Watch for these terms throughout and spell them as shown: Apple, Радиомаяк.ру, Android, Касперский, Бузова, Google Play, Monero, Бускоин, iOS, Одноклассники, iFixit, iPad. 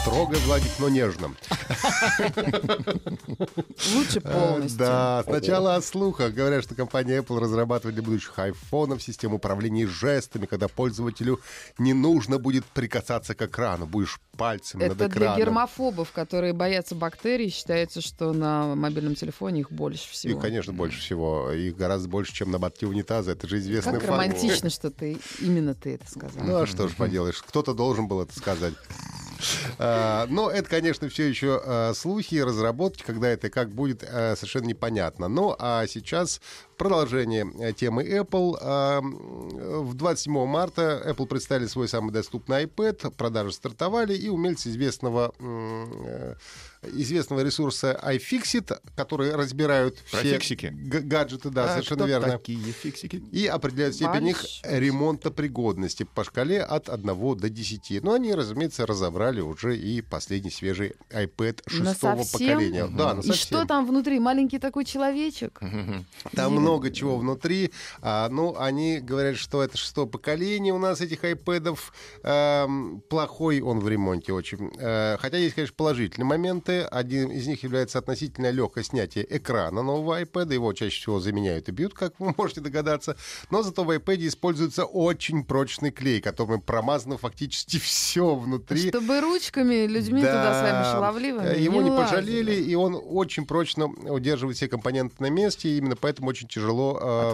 Строго гладить, но нежным. Лучше полностью. Да, сначала о слухах. Говорят, что компания Apple разрабатывает для будущих айфонов систему управления жестами, когда пользователю не нужно будет прикасаться к экрану. Будешь пальцем над экраном. Это для гермофобов, которые боятся бактерий. Считается, что на мобильном телефоне их больше всего. И, конечно, больше всего. Их гораздо больше, чем на борту унитаза. Это же известный факт. Как романтично, что именно ты это сказал. Ну, а что ж поделаешь. Кто-то должен был это сказать. Но это, конечно, все еще слухи, разработки, когда это и как будет, совершенно непонятно. Ну, а сейчас продолжение темы Apple. В 27 марта Apple представили свой самый доступный iPad, продажи стартовали, и умельцы известного ресурса iFixit, которые разбирают все гаджеты, да, совершенно верно, такие фиксики, и определяют степень их ремонтопригодности по шкале от 1 до 10. Но они, разумеется, разобрали уже и последний свежий iPad 6-го поколения. Угу. Да, и что там внутри? Маленький такой человечек? Там много чего внутри. Ну, они говорят, что это 6-е поколение у нас этих iPad'ов. Плохой он в ремонте очень. Хотя есть, конечно, положительные моменты. Один из них является относительно легкое снятие экрана нового iPad. Его чаще всего заменяют и бьют, как вы можете догадаться. Но зато в iPad используется очень прочный клей, которым промазано фактически все внутри. Чтобы ручками, людьми, да, туда своими шаловливыми его не пожалели, и он очень прочно удерживает все компоненты на месте. И именно поэтому очень тяжело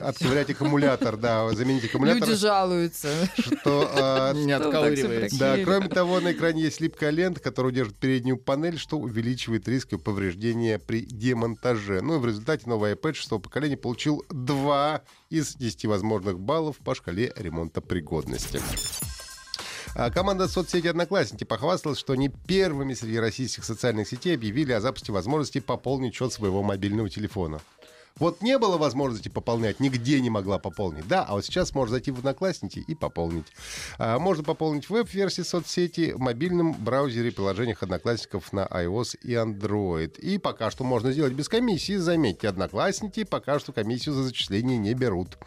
отковырять аккумулятор. Да, заменить аккумулятор. Люди жалуются, что не отковыривается. Да, кроме того, на экране есть липкая лента, которая удерживает переднюю панель, что увеличивает риск повреждения при демонтаже. Ну и в результате новый iPad 6-го поколения получил 2 из 10 возможных баллов по шкале ремонтопригодности. Команда соцсети «Одноклассники» похвасталась, что они первыми среди российских социальных сетей объявили о запуске возможности пополнить счет своего мобильного телефона. Вот не было возможности пополнять, нигде не могла пополнить. Да, а вот сейчас можно зайти в «Одноклассники» и пополнить. Можно пополнить в веб-версии соцсети, в мобильном браузере и приложениях «Одноклассников» на iOS и Android. И пока что можно сделать без комиссии. Заметьте, «Одноклассники» пока что комиссию за зачисление не берут.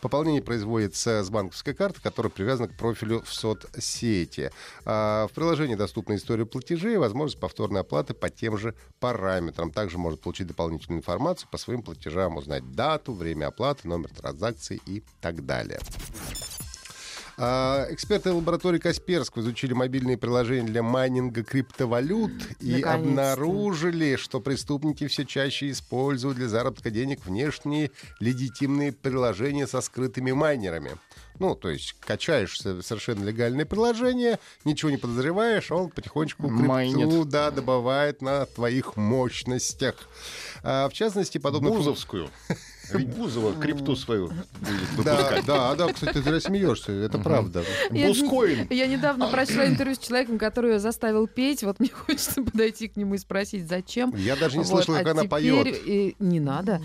Пополнение производится с банковской карты, которая привязана к профилю в соцсети. В приложении доступна история платежей и возможность повторной оплаты по тем же параметрам. Также можно получить дополнительную информацию по своим платежам. Узнать дату, время оплаты, номер транзакции и так далее. Эксперты лаборатории Касперского изучили мобильные приложения для майнинга криптовалют и обнаружили, что преступники все чаще используют для заработка денег внешние легитимные приложения со скрытыми майнерами. Ну, то есть качаешь совершенно легальное приложение, ничего не подозреваешь, а он потихонечку крипту, да, добывает на твоих мощностях. В частности, подобно... Бузовскую. Ведь Бузова крипту свою будет выпускать. Да, кстати, ты зря смеешься, это правда. Бускоин. Я недавно прочла интервью с человеком, который ее заставил петь. Вот мне хочется подойти к нему и спросить, зачем. Я даже не слышала, как она поет. Не надо.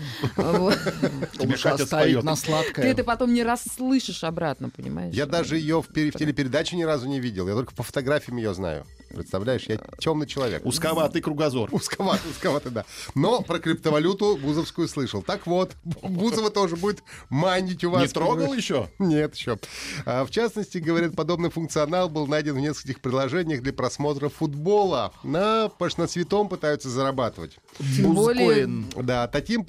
Тебе Катя споет на сладкое. Ты это потом не расслышишь обратно, понимаешь? Я даже ее в телепередаче ни разу не видел. Я только по фотографиям ее знаю. Представляешь, я темный человек. Узковатый кругозор. Узковатый, да. Но про криптовалюту бузовскую слышал. Так вот, Бузова тоже будет майнить у вас. Не трогал еще? Нет, еще. В частности, говорят, подобный функционал был найден в нескольких приложениях для просмотра футбола. На святом пытаются зарабатывать. Бускоин. Да, таким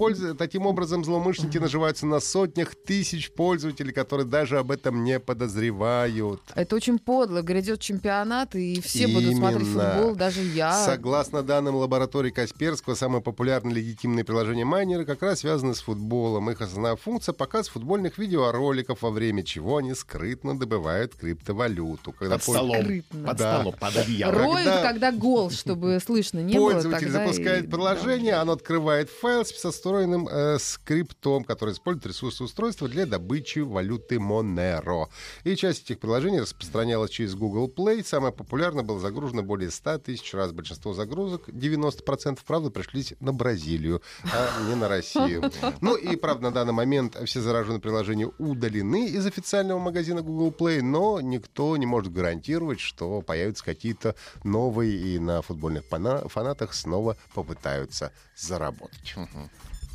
образом злоумышленники наживаются на сотнях тысяч пользователей, которые даже об этом не подозревают. Это очень подло. Грядет чемпионат, и все будут смотреть футбол, даже я. Согласно данным лаборатории Касперского, самые популярные легитимные приложения майнеры как раз связаны с футболом. Их основная функция — показ футбольных видеороликов, во время чего они скрытно добывают криптовалюту. Когда под столом, под одеялом. Роют, когда гол, чтобы слышно не было. Пользователь запускает приложение, оно открывает файл со встроенным скриптом, который использует ресурсы устройства для добычи валюты Monero. И часть этих приложений распространялась через Google Play. Самое популярное было загружено более 100 тысяч раз. Большинство загрузок, 90%, правда, пришлись на Бразилию, а не на Россию. Ну и, правда, на данный момент все зараженные приложения удалены из официального магазина Google Play, но никто не может гарантировать, что появятся какие-то новые, и на футбольных фанатах снова попытаются заработать.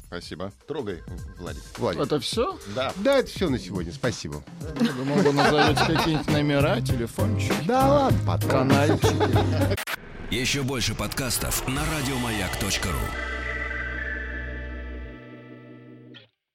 Спасибо. Трогай, Владик. Это все? Да. Да, это все на сегодня. Спасибо. Я думал, вы назовете какие-нибудь номера, телефончики. Да ладно, потом. Канальчики. Еще больше подкастов на радиомаяк.ру.